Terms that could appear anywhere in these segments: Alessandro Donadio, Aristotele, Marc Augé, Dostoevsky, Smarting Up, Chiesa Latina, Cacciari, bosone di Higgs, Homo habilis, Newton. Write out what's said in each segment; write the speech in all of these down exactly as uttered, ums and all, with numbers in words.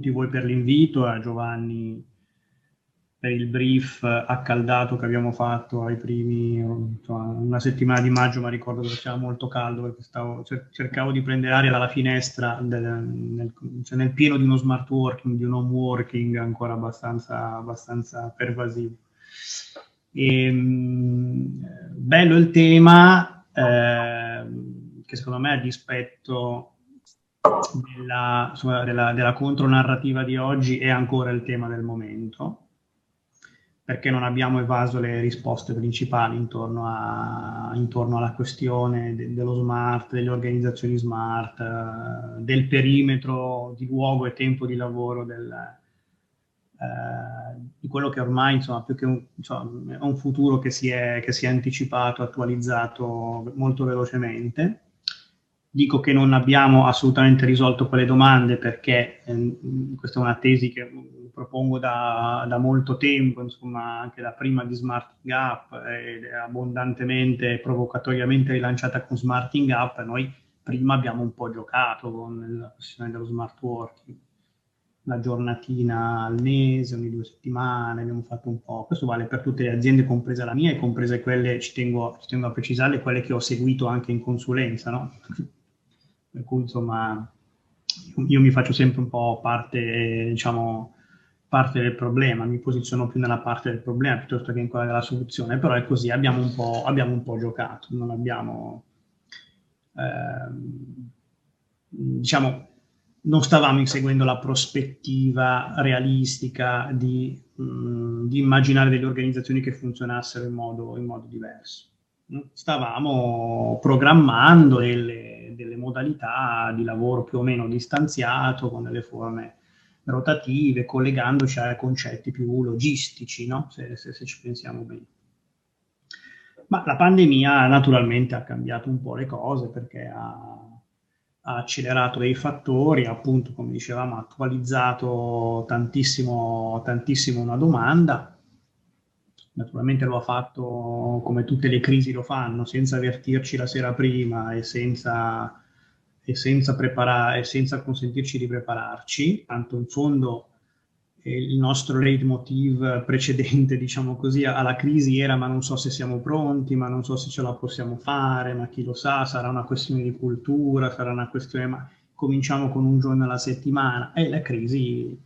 tutti voi per l'invito, a Giovanni per il brief accaldato che abbiamo fatto ai primi, insomma, una settimana di maggio, ma ricordo che faceva molto caldo perché stavo, cercavo di prendere aria dalla finestra del, nel, cioè nel pieno di uno smart working, di un home working ancora abbastanza, abbastanza pervasivo. E, bello il tema eh, che secondo me a dispetto Della, insomma, della, della contronarrativa di oggi è ancora il tema del momento, perché non abbiamo evaso le risposte principali intorno, a, intorno alla questione de, dello smart, delle organizzazioni smart, del perimetro di luogo e tempo di lavoro del, eh, di quello che ormai, insomma, più che un, insomma, è un futuro che si è, che si è anticipato, attualizzato molto velocemente. Dico che non abbiamo assolutamente risolto quelle domande perché eh, questa è una tesi che propongo da, da molto tempo, insomma, anche da prima di Smarting Up, eh, abbondantemente e provocatoriamente rilanciata con Smarting Up. Noi prima abbiamo un po' giocato con la questione dello smart working, la giornatina al mese, ogni due settimane, abbiamo fatto un po'. Questo vale per tutte le aziende, compresa la mia e comprese quelle, ci tengo, ci tengo a precisarle, quelle che ho seguito anche in consulenza, no? Per cui, insomma, io, io mi faccio sempre un po' parte, diciamo, parte del problema, mi posiziono più nella parte del problema piuttosto che in quella della soluzione, però è così, abbiamo un po', abbiamo un po' giocato, non abbiamo, eh, diciamo, non stavamo inseguendo la prospettiva realistica di, mh, di immaginare delle organizzazioni che funzionassero in modo, in modo diverso. Stavamo programmando delle delle modalità di lavoro più o meno distanziato, con delle forme rotative, collegandoci a concetti più logistici, no? se, se, se ci pensiamo bene. Ma la pandemia naturalmente ha cambiato un po' le cose, perché ha, ha accelerato dei fattori, appunto, come dicevamo, ha attualizzato tantissimo, tantissimo una domanda. Naturalmente lo ha fatto come tutte le crisi lo fanno, senza avvertirci la sera prima e senza, e senza, prepara- e senza consentirci di prepararci. Tanto in fondo eh, il nostro leitmotiv precedente, diciamo così, alla crisi era: ma non so se siamo pronti, ma non so se ce la possiamo fare, ma chi lo sa, sarà una questione di cultura, sarà una questione, ma cominciamo con un giorno alla settimana. E la crisi...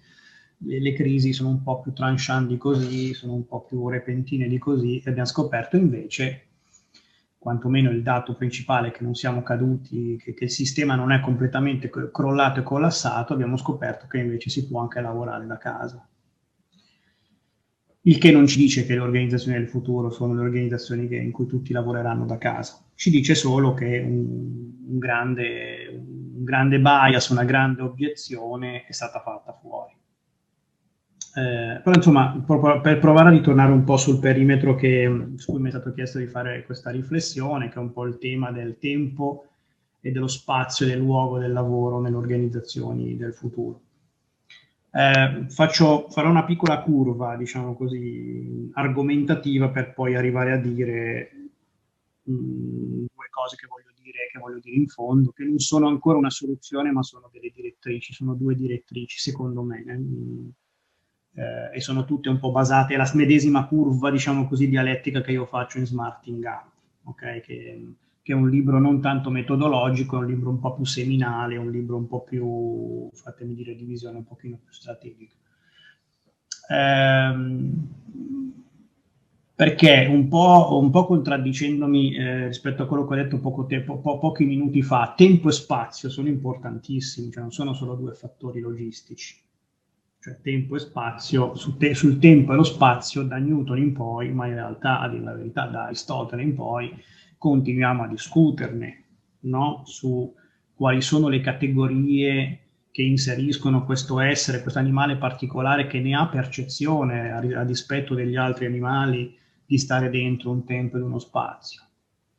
le crisi sono un po' più tranchant di così, sono un po' più repentine di così, e abbiamo scoperto invece, quantomeno il dato principale, che non siamo caduti, che, che il sistema non è completamente crollato e collassato. Abbiamo scoperto che invece si può anche lavorare da casa. Il che non ci dice che le organizzazioni del futuro sono le organizzazioni che, in cui tutti lavoreranno da casa. Ci dice solo che un, un, grande, un grande bias, una grande obiezione è stata fatta fuori. Eh, però, insomma, per provare a ritornare un po' sul perimetro che, su cui mi è stato chiesto di fare questa riflessione, che è un po' il tema del tempo e dello spazio e del luogo del lavoro nelle organizzazioni del futuro. Eh, faccio, farò una piccola curva, diciamo così, argomentativa, per poi arrivare a dire mh, due cose che voglio dire, che voglio dire in fondo, che non sono ancora una soluzione, ma sono delle direttrici, sono due direttrici secondo me. Eh? Eh, e sono tutte un po' basate alla medesima curva, diciamo così, dialettica che io faccio in Smarting Up, okay? che, che è un libro non tanto metodologico, è un libro un po' più seminale, è un libro un po' più, fatemi dire, di visione un pochino più strategica. Eh, perché un po', un po' contraddicendomi eh, rispetto a quello che ho detto poco tempo, po- pochi minuti fa, tempo e spazio sono importantissimi, cioè non sono solo due fattori logistici. Cioè tempo e spazio, su te, sul tempo e lo spazio da Newton in poi, ma in realtà, a dire la verità, da Aristotele in poi, continuiamo a discuterne, no? Su quali sono le categorie che inseriscono questo essere, questo animale particolare che ne ha percezione a, a dispetto degli altri animali di stare dentro un tempo ed uno spazio.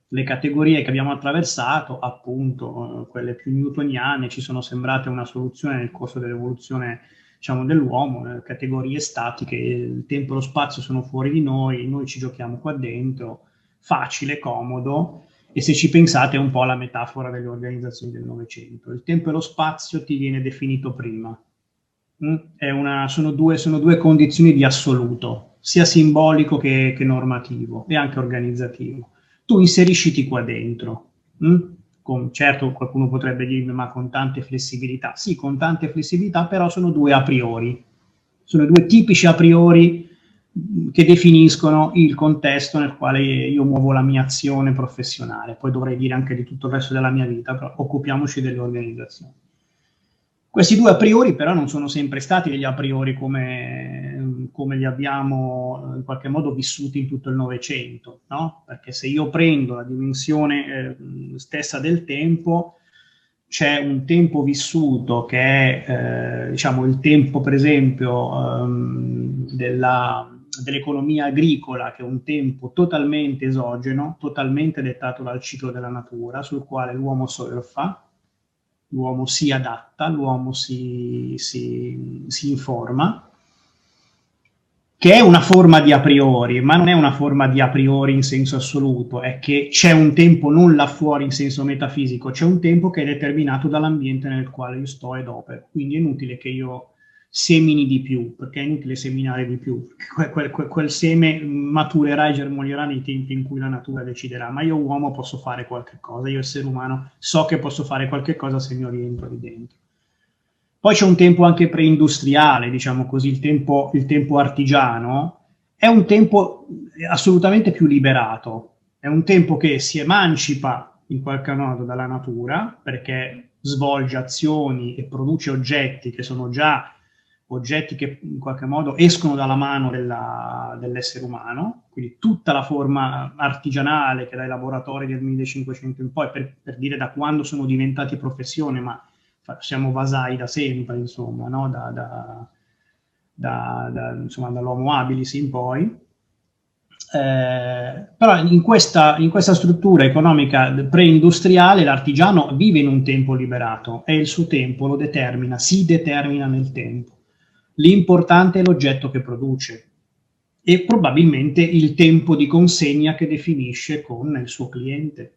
Le categorie che abbiamo attraversato, appunto quelle più newtoniane, ci sono sembrate una soluzione nel corso dell'evoluzione, diciamo, dell'uomo. Categorie statiche, il tempo e lo spazio sono fuori di noi, noi ci giochiamo qua dentro, facile, comodo. E se ci pensate è un po' la metafora delle organizzazioni del Novecento. Il tempo e lo spazio ti viene definito prima. È una, sono, due, sono due condizioni di assoluto, sia simbolico che, che normativo e anche organizzativo. Tu inserisciti qua dentro. Con, certo, qualcuno potrebbe dirmi, ma con tante flessibilità. Sì, con tante flessibilità, però sono due a priori. Sono due tipici a priori che definiscono il contesto nel quale io muovo la mia azione professionale, poi dovrei dire anche di tutto il resto della mia vita, però occupiamoci delle organizzazioni. Questi due a priori però non sono sempre stati degli a priori come, come li abbiamo in qualche modo vissuti in tutto il Novecento, no? Perché se io prendo la dimensione eh, stessa del tempo, c'è un tempo vissuto che è eh, diciamo il tempo per esempio ehm, della dell'economia agricola, che è un tempo totalmente esogeno, totalmente dettato dal ciclo della natura, sul quale l'uomo surfa, l'uomo si adatta, l'uomo si, si, si informa, che è una forma di a priori, ma non è una forma di a priori in senso assoluto, è che c'è un tempo non là fuori in senso metafisico, c'è un tempo che è determinato dall'ambiente nel quale io sto ed opero, quindi è inutile che io semini di più, perché è inutile seminare di più, quel, quel, quel, quel seme maturerà e germoglierà nei tempi in cui la natura deciderà, ma io uomo posso fare qualche cosa, io essere umano so che posso fare qualche cosa se mi oriento lì dentro. Poi c'è un tempo anche preindustriale, diciamo così, il tempo, il tempo artigiano, è un tempo assolutamente più liberato, è un tempo che si emancipa in qualche modo dalla natura, perché svolge azioni e produce oggetti che sono già oggetti che in qualche modo escono dalla mano della, dell'essere umano, quindi tutta la forma artigianale che dai laboratori del millecinquecento in poi, per, per dire da quando sono diventati professione, ma siamo vasai da sempre, insomma, no? da, da, da, da, insomma, dall'Homo habilis in poi. Eh, però in questa, in questa struttura economica preindustriale l'artigiano vive in un tempo liberato e il suo tempo lo determina, si determina nel tempo. L'importante è l'oggetto che produce e probabilmente il tempo di consegna che definisce con il suo cliente,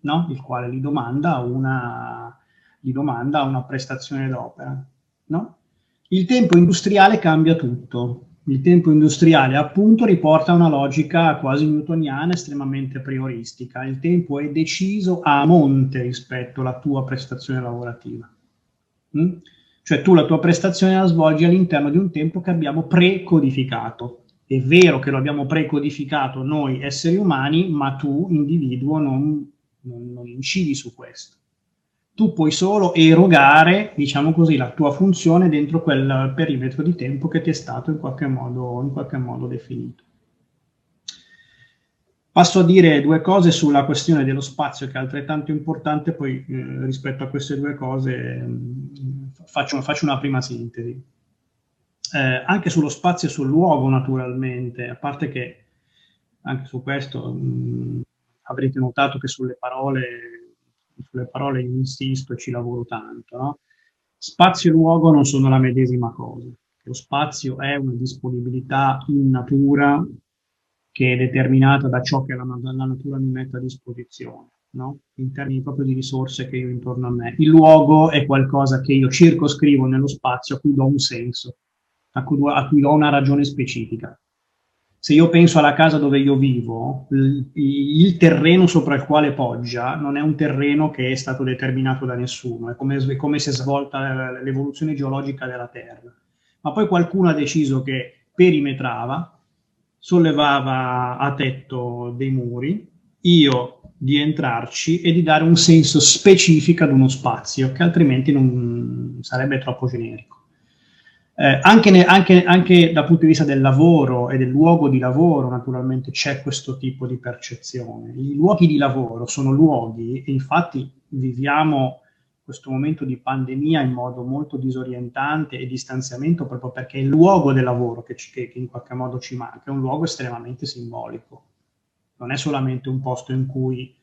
no? Il quale gli domanda una, gli domanda una prestazione d'opera, no? Il tempo industriale cambia tutto. Il tempo industriale appunto riporta a una logica quasi newtoniana, estremamente prioristica. Il tempo è deciso a monte rispetto alla tua prestazione lavorativa. Mm? Cioè tu la tua prestazione la svolgi all'interno di un tempo che abbiamo precodificato. È vero che lo abbiamo precodificato noi esseri umani, ma tu, individuo, non, non, non incidi su questo. Tu puoi solo erogare, diciamo così, la tua funzione dentro quel perimetro di tempo che ti è stato in qualche modo, in qualche modo definito. Passo a dire due cose sulla questione dello spazio, che è altrettanto importante, poi eh, rispetto a queste due cose mh, faccio, faccio una prima sintesi. Eh, anche sullo spazio e sul luogo, naturalmente, a parte che anche su questo mh, avrete notato che sulle parole, sulle parole insisto e ci lavoro tanto, no? Spazio e luogo non sono la medesima cosa. Lo spazio è una disponibilità in natura, che è determinata da ciò che la, la natura mi mette a disposizione, no? In termini proprio di risorse che io ho intorno a me. Il luogo è qualcosa che io circoscrivo nello spazio, a cui do un senso, a cui, a cui do una ragione specifica. Se io penso alla casa dove io vivo, il, il terreno sopra il quale poggia non è un terreno che è stato determinato da nessuno, è come, è come si è svolta l'evoluzione geologica della Terra. Ma poi qualcuno ha deciso che perimetrava, sollevava a tetto dei muri, io di entrarci e di dare un senso specifico ad uno spazio, che altrimenti non sarebbe troppo generico. Eh, anche, ne, anche, anche dal punto di vista del lavoro e del luogo di lavoro, naturalmente c'è questo tipo di percezione. I luoghi di lavoro sono luoghi, e infatti viviamo questo momento di pandemia in modo molto disorientante e distanziamento, proprio perché il luogo del lavoro che, ci, che, che in qualche modo ci manca è un luogo estremamente simbolico. Non è solamente un posto in cui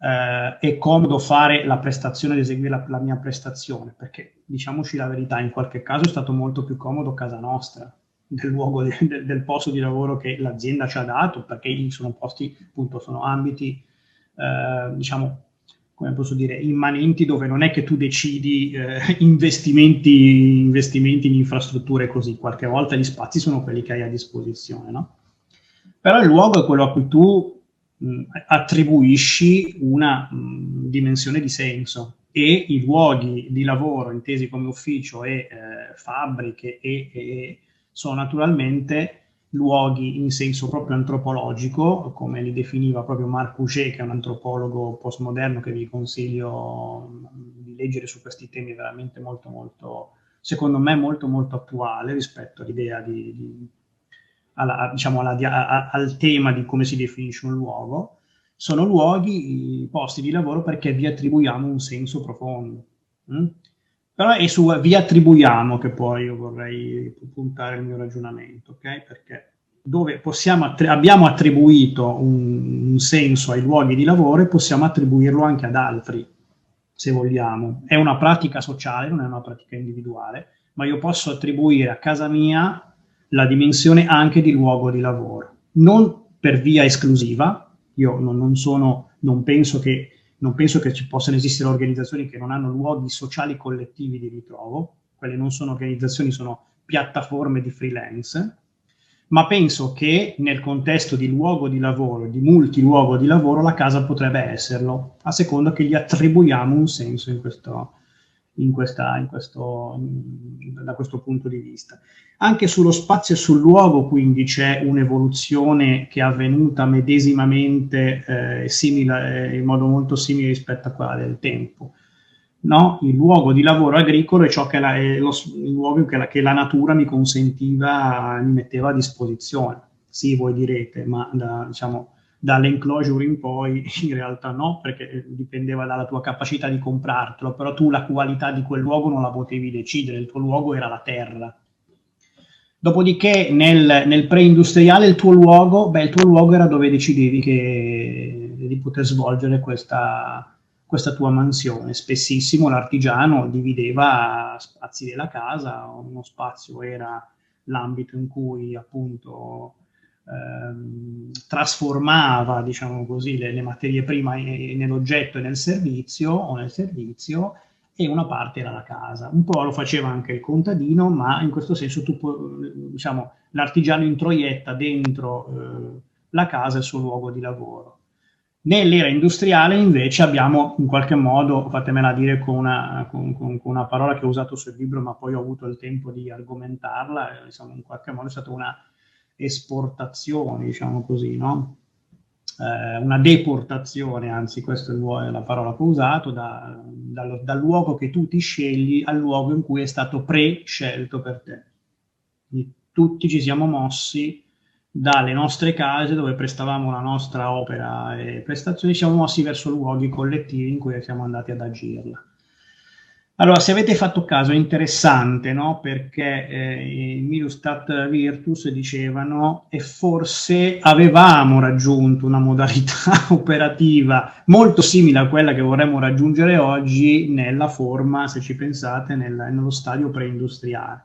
eh, è comodo fare la prestazione ed eseguire la, la mia prestazione, perché, diciamoci la verità, in qualche caso è stato molto più comodo casa nostra, del luogo, de, de, del posto di lavoro che l'azienda ci ha dato, perché sono posti, appunto, sono ambiti, eh, diciamo, come posso dire, immanenti, dove non è che tu decidi eh, investimenti, investimenti in infrastrutture così, qualche volta gli spazi sono quelli che hai a disposizione, no? Però il luogo è quello a cui tu mh, attribuisci una mh, dimensione di senso, e i luoghi di lavoro intesi come ufficio e eh, fabbriche e, e sono naturalmente luoghi in senso proprio antropologico, come li definiva proprio Marc Augé, che è un antropologo postmoderno che vi consiglio di leggere su questi temi, veramente molto molto, secondo me molto molto attuale rispetto all'idea di, di Alla, diciamo alla, a, al tema di come si definisce un luogo. Sono luoghi, i posti di lavoro, perché vi attribuiamo un senso profondo. Mh? Però è su vi attribuiamo che poi io vorrei puntare il mio ragionamento, ok? Perché dove possiamo attri- abbiamo attribuito un, un senso ai luoghi di lavoro e possiamo attribuirlo anche ad altri, se vogliamo. È una pratica sociale, non è una pratica individuale, ma io posso attribuire a casa mia la dimensione anche di luogo di lavoro, non per via esclusiva. Io non, non sono, non penso che, non penso che ci possano esistere organizzazioni che non hanno luoghi sociali collettivi di ritrovo. Quelle non sono organizzazioni, sono piattaforme di freelance, ma penso che nel contesto di luogo di lavoro, di multi luogo di lavoro, la casa potrebbe esserlo, a seconda che gli attribuiamo un senso in questo In questa, in questo, in, da questo punto di vista. Anche sullo spazio e sul luogo, quindi, c'è un'evoluzione che è avvenuta medesimamente eh, simile, eh, in modo molto simile rispetto a quella del tempo. No? Il luogo di lavoro agricolo è ciò che la, è lo, il luogo che la, che la natura mi consentiva, mi metteva a disposizione. Sì, voi direte, ma da, diciamo, dall'enclosure in poi in realtà no, perché dipendeva dalla tua capacità di comprartelo, però tu la qualità di quel luogo non la potevi decidere, il tuo luogo era la terra. Dopodiché nel, nel preindustriale il tuo luogo, beh, il tuo luogo era dove decidevi che, di poter svolgere questa, questa tua mansione. Spessissimo l'artigiano divideva spazi della casa, uno spazio era l'ambito in cui appunto trasformava, diciamo così, le, le materie prime nell'oggetto e nel servizio o nel servizio, e una parte era la casa. Un po' lo faceva anche il contadino, ma in questo senso tu pu- diciamo l'artigiano introietta dentro eh, la casa il suo luogo di lavoro. Nell'era industriale invece abbiamo in qualche modo, fatemela dire con una, con, con, con una parola che ho usato sul libro ma poi ho avuto il tempo di argomentarla, diciamo, in qualche modo è stata una esportazione, diciamo così, no? Eh, una deportazione, anzi, questa è la parola che ho usato, da, dal, dal luogo che tu ti scegli al luogo in cui è stato prescelto per te. Quindi tutti ci siamo mossi dalle nostre case dove prestavamo la nostra opera e prestazioni, siamo mossi verso luoghi collettivi in cui siamo andati ad agirla. Allora, se avete fatto caso, è interessante, no? Perché eh, in Milostat Virtus dicevano e forse avevamo raggiunto una modalità operativa molto simile a quella che vorremmo raggiungere oggi nella forma, se ci pensate, nel, nello stadio preindustriale.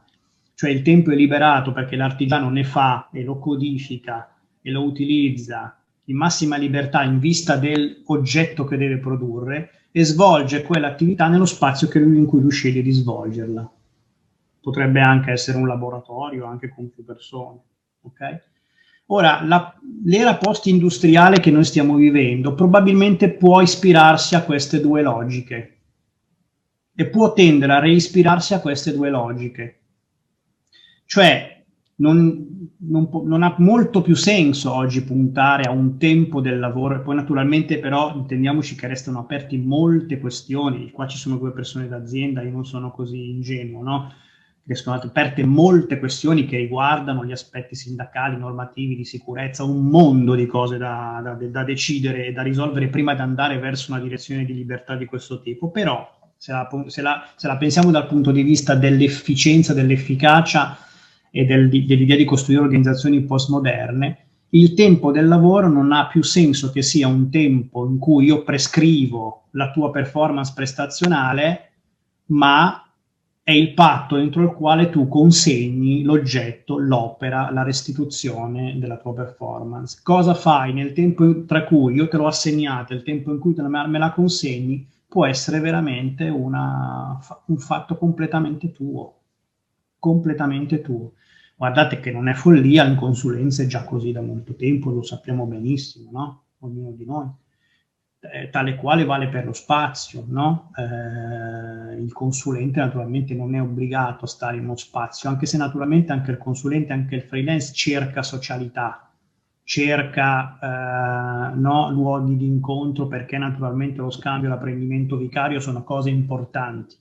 Cioè il tempo è liberato perché l'artigiano ne fa e lo codifica e lo utilizza in massima libertà in vista dell'oggetto che deve produrre, e svolge quell'attività nello spazio che lui, in cui lui sceglie di svolgerla. Potrebbe anche essere un laboratorio, anche con più persone. Okay? Ora, la, l'era post-industriale che noi stiamo vivendo probabilmente può ispirarsi a queste due logiche e può tendere a reispirarsi a queste due logiche. Cioè, Non, non, non ha molto più senso oggi puntare a un tempo del lavoro, e poi naturalmente però intendiamoci che restano aperte molte questioni. Qua ci sono due persone d'azienda, io non sono così ingenuo, no? Restano aperte molte questioni che riguardano gli aspetti sindacali, normativi, di sicurezza, un mondo di cose da, da, da decidere e da risolvere prima di andare verso una direzione di libertà di questo tipo. Però se la, se la, se la pensiamo dal punto di vista dell'efficienza, dell'efficacia e del, dell'idea di costruire organizzazioni postmoderne, il tempo del lavoro non ha più senso che sia un tempo in cui io prescrivo la tua performance prestazionale, ma è il patto entro il quale tu consegni l'oggetto, l'opera, la restituzione della tua performance. Cosa fai nel tempo tra cui io te l'ho assegnata, il tempo in cui te la, me la consegni, può essere veramente una, un fatto completamente tuo, completamente tuo. Guardate che non è follia, in consulenza è già così da molto tempo, lo sappiamo benissimo, no? Ognuno di noi. Eh, tale quale vale per lo spazio, no? Eh, il consulente naturalmente non è obbligato a stare in uno spazio, anche se naturalmente anche il consulente, anche il freelance cerca socialità, cerca eh, no, luoghi di incontro, perché naturalmente lo scambio e l'apprendimento vicario sono cose importanti,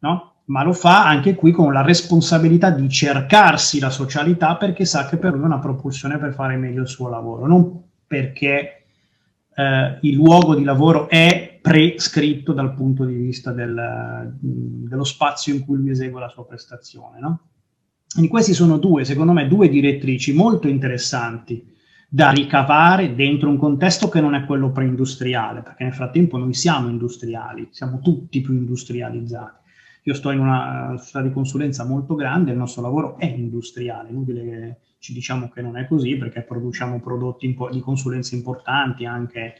no? Ma lo fa anche qui con la responsabilità di cercarsi la socialità, perché sa che per lui è una propulsione per fare meglio il suo lavoro, non perché eh, il luogo di lavoro è prescritto dal punto di vista del, dello spazio in cui lui esegue la sua prestazione, no? Quindi queste sono due, secondo me, due direttrici molto interessanti da ricavare dentro un contesto che non è quello preindustriale, perché nel frattempo noi siamo industriali, siamo tutti più industrializzati. Io sto in una società di consulenza molto grande, il nostro lavoro è industriale, inutile che ci diciamo che non è così, perché produciamo prodotti di consulenza importanti, anche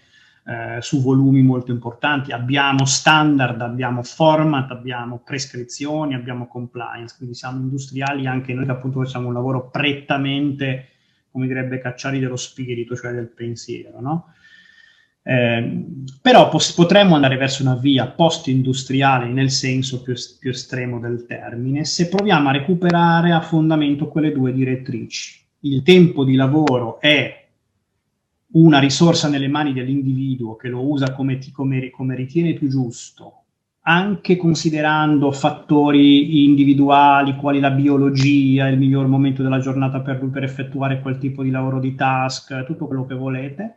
eh, su volumi molto importanti, abbiamo standard, abbiamo format, abbiamo prescrizioni, abbiamo compliance, quindi siamo industriali anche noi, che appunto facciamo un lavoro prettamente, come direbbe Cacciari, dello spirito, cioè del pensiero, no? Eh, però pos- potremmo andare verso una via post-industriale nel senso più, es- più estremo del termine, se proviamo a recuperare a fondamento quelle due direttrici. Il tempo di lavoro è una risorsa nelle mani dell'individuo che lo usa come, ti- come, come ritiene più giusto, anche considerando fattori individuali quali la biologia, il miglior momento della giornata per lui per effettuare quel tipo di lavoro, di task, tutto quello che volete.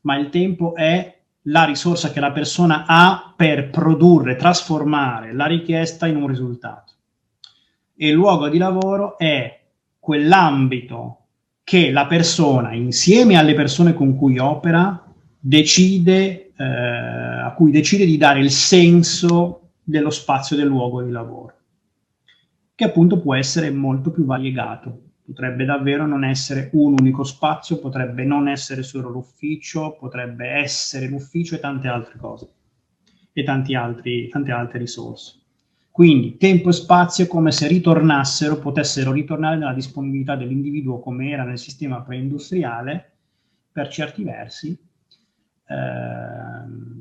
Ma il tempo è la risorsa che la persona ha per produrre, trasformare la richiesta in un risultato. E il luogo di lavoro è quell'ambito che la persona, insieme alle persone con cui opera, decide, eh, a cui decide di dare il senso dello spazio del luogo di lavoro, che appunto può essere molto più variegato. Potrebbe davvero non essere un unico spazio, potrebbe non essere solo l'ufficio, potrebbe essere l'ufficio e tante altre cose, e tanti altri, tante altre risorse. Quindi tempo e spazio è come se ritornassero, potessero ritornare nella disponibilità dell'individuo come era nel sistema preindustriale, per certi versi, ehm,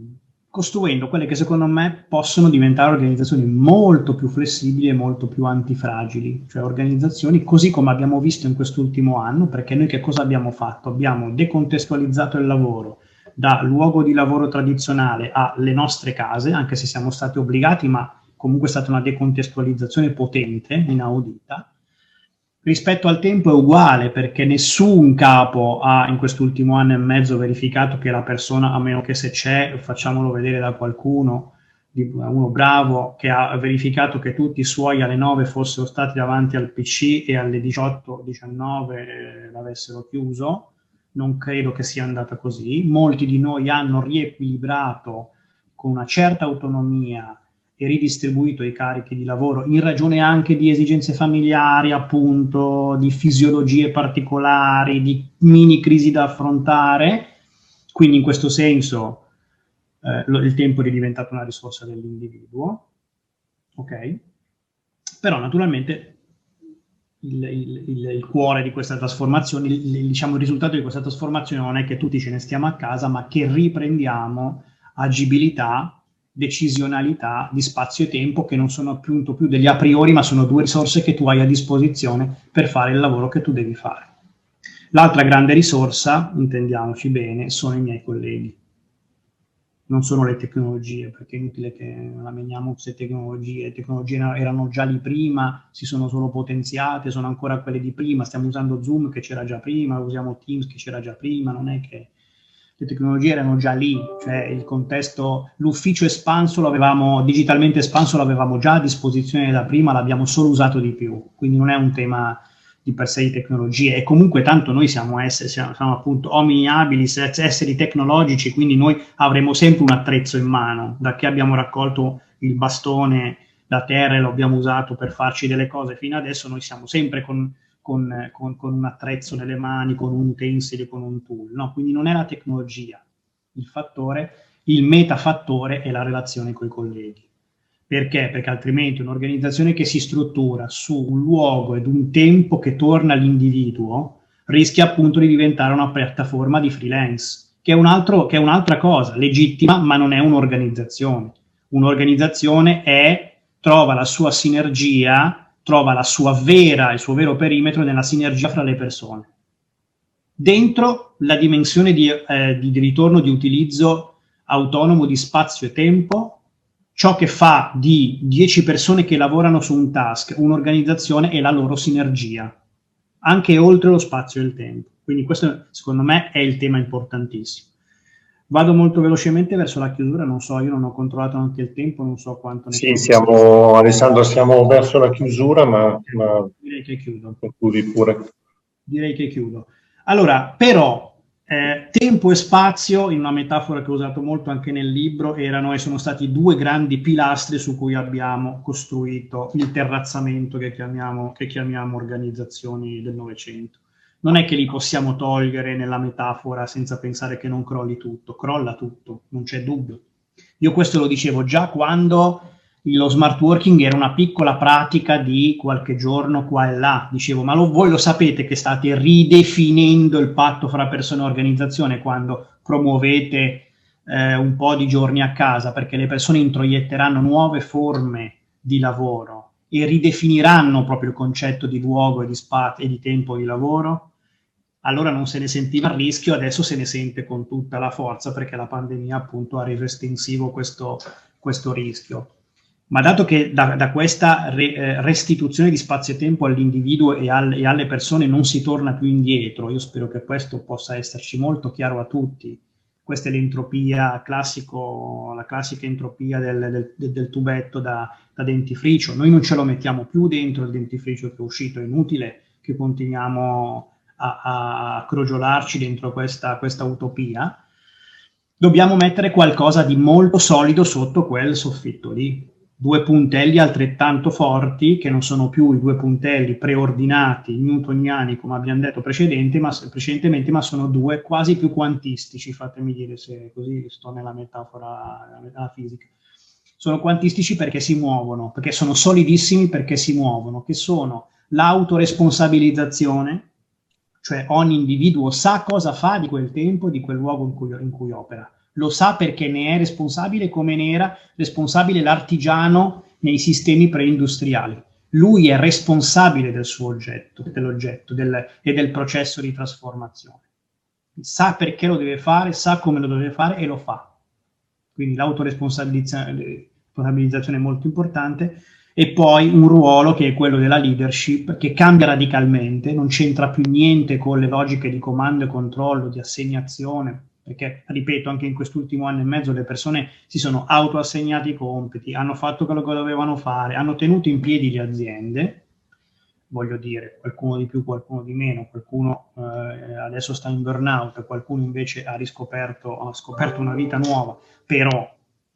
costruendo quelle che secondo me possono diventare organizzazioni molto più flessibili e molto più antifragili, cioè organizzazioni così come abbiamo visto in quest'ultimo anno, perché noi che cosa abbiamo fatto? Abbiamo decontestualizzato il lavoro da luogo di lavoro tradizionale alle nostre case, anche se siamo stati obbligati, ma comunque è stata una decontestualizzazione potente, inaudita. Rispetto al tempo è uguale, perché nessun capo ha in quest'ultimo anno e mezzo verificato che la persona, a meno che se c'è, facciamolo vedere da qualcuno, uno bravo, che ha verificato che tutti i suoi alle nove fossero stati davanti al P C e alle diciotto diciannove l'avessero chiuso. Non credo che sia andata così. Molti di noi hanno riequilibrato con una certa autonomia e ridistribuito i carichi di lavoro in ragione anche di esigenze familiari, appunto, di fisiologie particolari, di mini crisi da affrontare. Quindi in questo senso eh, lo, il tempo è diventato una risorsa dell'individuo, ok? Però naturalmente il, il, il, il cuore di questa trasformazione, il, il, diciamo il risultato di questa trasformazione non è che tutti ce ne stiamo a casa, ma che riprendiamo agibilità, decisionalità di spazio e tempo, che non sono appunto più degli a priori, ma sono due risorse che tu hai a disposizione per fare il lavoro che tu devi fare. L'altra grande risorsa, intendiamoci bene, sono i miei colleghi. Non sono le tecnologie, perché è inutile che la meniamo se tecnologie, le tecnologie erano già lì prima, si sono solo potenziate, sono ancora quelle di prima, stiamo usando Zoom che c'era già prima, usiamo Teams che c'era già prima, non è che le tecnologie erano già lì, cioè il contesto, l'ufficio espanso l'avevamo, digitalmente espanso l'avevamo già a disposizione da prima, l'abbiamo solo usato di più, quindi non è un tema di per sé di tecnologie, e comunque tanto noi siamo esseri, siamo, siamo appunto homini habilis, esseri tecnologici, quindi noi avremo sempre un attrezzo in mano, da che abbiamo raccolto il bastone da terra e lo abbiamo usato per farci delle cose fino adesso, noi siamo sempre con, con, con, con un attrezzo nelle mani, con un utensile, con un tool, no? Quindi non è la tecnologia il fattore, il metafattore è la relazione con i colleghi. Perché? Perché altrimenti un'organizzazione che si struttura su un luogo ed un tempo che torna all'individuo rischia appunto di diventare una piattaforma di freelance, che è, un altro, che è un'altra cosa, legittima, ma non è un'organizzazione. Un'organizzazione è, trova la sua sinergia, trova la sua vera, il suo vero perimetro nella sinergia fra le persone. Dentro la dimensione di, eh, di ritorno di utilizzo autonomo di spazio e tempo. Ciò che fa di dieci persone che lavorano su un task un'organizzazione è la loro sinergia, anche oltre lo spazio e il tempo. Quindi questo, secondo me, è il tema importantissimo. Vado molto velocemente verso la chiusura, non so, io non ho controllato anche il tempo, non so quanto... Ne sì, siamo, Alessandro, siamo verso la chiusura, ma... ma... Direi che chiudo. Concludi pure. Direi che chiudo. Allora, però... Eh, tempo e spazio, in una metafora che ho usato molto anche nel libro, erano e sono stati due grandi pilastri su cui abbiamo costruito il terrazzamento che chiamiamo, che chiamiamo organizzazioni del Novecento. Non è che li possiamo togliere nella metafora senza pensare che non crolli tutto, crolla tutto, non c'è dubbio. Io questo lo dicevo già quando lo smart working era una piccola pratica di qualche giorno qua e là. Dicevo, ma lo, voi lo sapete che state ridefinendo il patto fra persona e organizzazione quando promuovete eh, un po' di giorni a casa, perché le persone introietteranno nuove forme di lavoro e ridefiniranno proprio il concetto di luogo e di spazio e di tempo di lavoro. Allora non se ne sentiva il rischio, adesso se ne sente con tutta la forza, perché la pandemia appunto ha reso estensivo questo, questo rischio. Ma dato che da, da questa re, restituzione di spazio e tempo all'individuo e, al, e alle persone non si torna più indietro, io spero che questo possa esserci molto chiaro a tutti. Questa è l'entropia classico, la classica entropia del, del, del tubetto da, da dentifricio. Noi non ce lo mettiamo più dentro il dentifricio che è uscito, è inutile che continuiamo a, a crogiolarci dentro questa, questa utopia. Dobbiamo mettere qualcosa di molto solido sotto quel soffitto lì. Due puntelli altrettanto forti, che non sono più i due puntelli preordinati newtoniani, come abbiamo detto precedente, ma, precedentemente, ma sono due quasi più quantistici, fatemi dire se così sto nella metafora della fisica. Sono quantistici perché si muovono, perché sono solidissimi perché si muovono, che sono l'autoresponsabilizzazione, cioè ogni individuo sa cosa fa di quel tempo, di quel luogo in cui, in cui opera. Lo sa perché ne è responsabile, come ne era responsabile l'artigiano nei sistemi preindustriali. Lui è responsabile del suo oggetto, dell'oggetto del, e del processo di trasformazione. Sa perché lo deve fare, sa come lo deve fare e lo fa. Quindi l'autoresponsabilizzazione è molto importante. E poi un ruolo che è quello della leadership, che cambia radicalmente, non c'entra più niente con le logiche di comando e controllo, di assegnazione, perché, ripeto, anche in quest'ultimo anno e mezzo le persone si sono autoassegnati i compiti, hanno fatto quello che dovevano fare, hanno tenuto in piedi le aziende, voglio dire, qualcuno di più, qualcuno di meno, qualcuno eh, adesso sta in burnout, qualcuno invece ha riscoperto, ha scoperto una vita nuova, però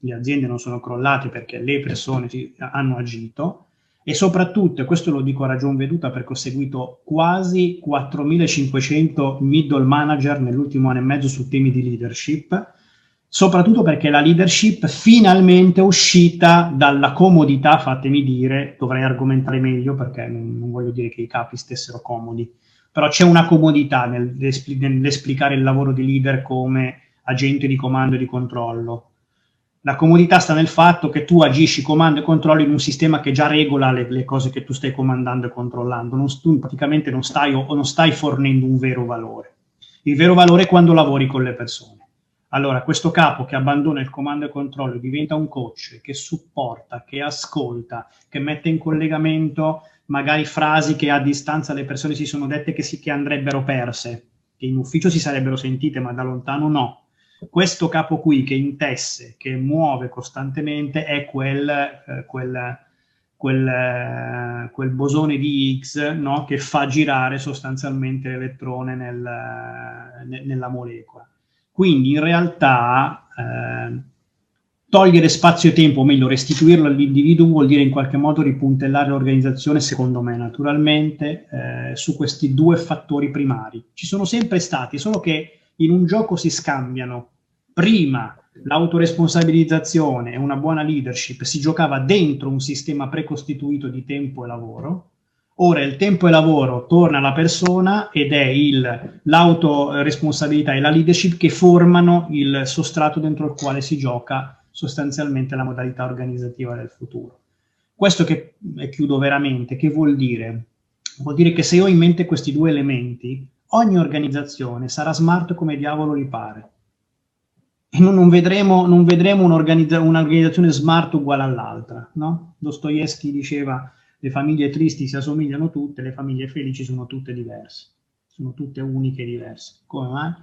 le aziende non sono crollate perché le persone si, hanno agito. E soprattutto, e questo lo dico a ragion veduta perché ho seguito quasi quattromilacinquecento middle manager nell'ultimo anno e mezzo su temi di leadership, soprattutto perché la leadership finalmente è uscita dalla comodità, fatemi dire, dovrei argomentare meglio perché non, non voglio dire che i capi stessero comodi, però c'è una comodità nel, nell'esplicare il lavoro di leader come agente di comando e di controllo. La comodità sta nel fatto che tu agisci comando e controllo in un sistema che già regola le, le cose che tu stai comandando e controllando. Non, tu praticamente non stai, o non stai fornendo un vero valore. Il vero valore è quando lavori con le persone. Allora, questo capo che abbandona il comando e controllo diventa un coach che supporta, che ascolta, che mette in collegamento magari frasi che a distanza le persone si sono dette che, si, che andrebbero perse, che in ufficio si sarebbero sentite, ma da lontano no. Questo capo qui che intesse, che muove costantemente, è quel, eh, quel, quel, eh, quel bosone di Higgs, no? Che fa girare sostanzialmente l'elettrone nel, ne, nella molecola. Quindi in realtà eh, togliere spazio e tempo, o meglio restituirlo all'individuo, vuol dire in qualche modo ripuntellare l'organizzazione, secondo me naturalmente, eh, su questi due fattori primari. Ci sono sempre stati, solo che in un gioco si scambiano. Prima l'autoresponsabilizzazione e una buona leadership si giocava dentro un sistema precostituito di tempo e lavoro. Ora il tempo e lavoro torna alla persona ed è il, l'autoresponsabilità e la leadership che formano il sostrato dentro il quale si gioca sostanzialmente la modalità organizzativa del futuro. Questo che, e chiudo veramente, che vuol dire? Vuol dire che se io ho in mente questi due elementi, ogni organizzazione sarà smart come diavolo gli pare. E non, non vedremo, non vedremo un'organizza- un'organizzazione smart uguale all'altra, no? Dostoevsky diceva: le famiglie tristi si assomigliano tutte, le famiglie felici sono tutte diverse, sono tutte uniche e diverse. Come mai?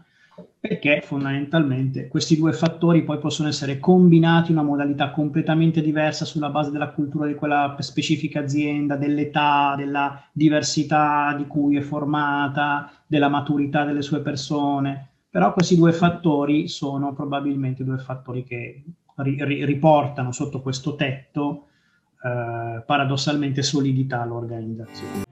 Perché fondamentalmente questi due fattori poi possono essere combinati in una modalità completamente diversa sulla base della cultura di quella specifica azienda, dell'età, della diversità di cui è formata, della maturità delle sue persone. Però questi due fattori sono probabilmente due fattori che ri- ri- riportano sotto questo tetto eh, paradossalmente solidità all'organizzazione.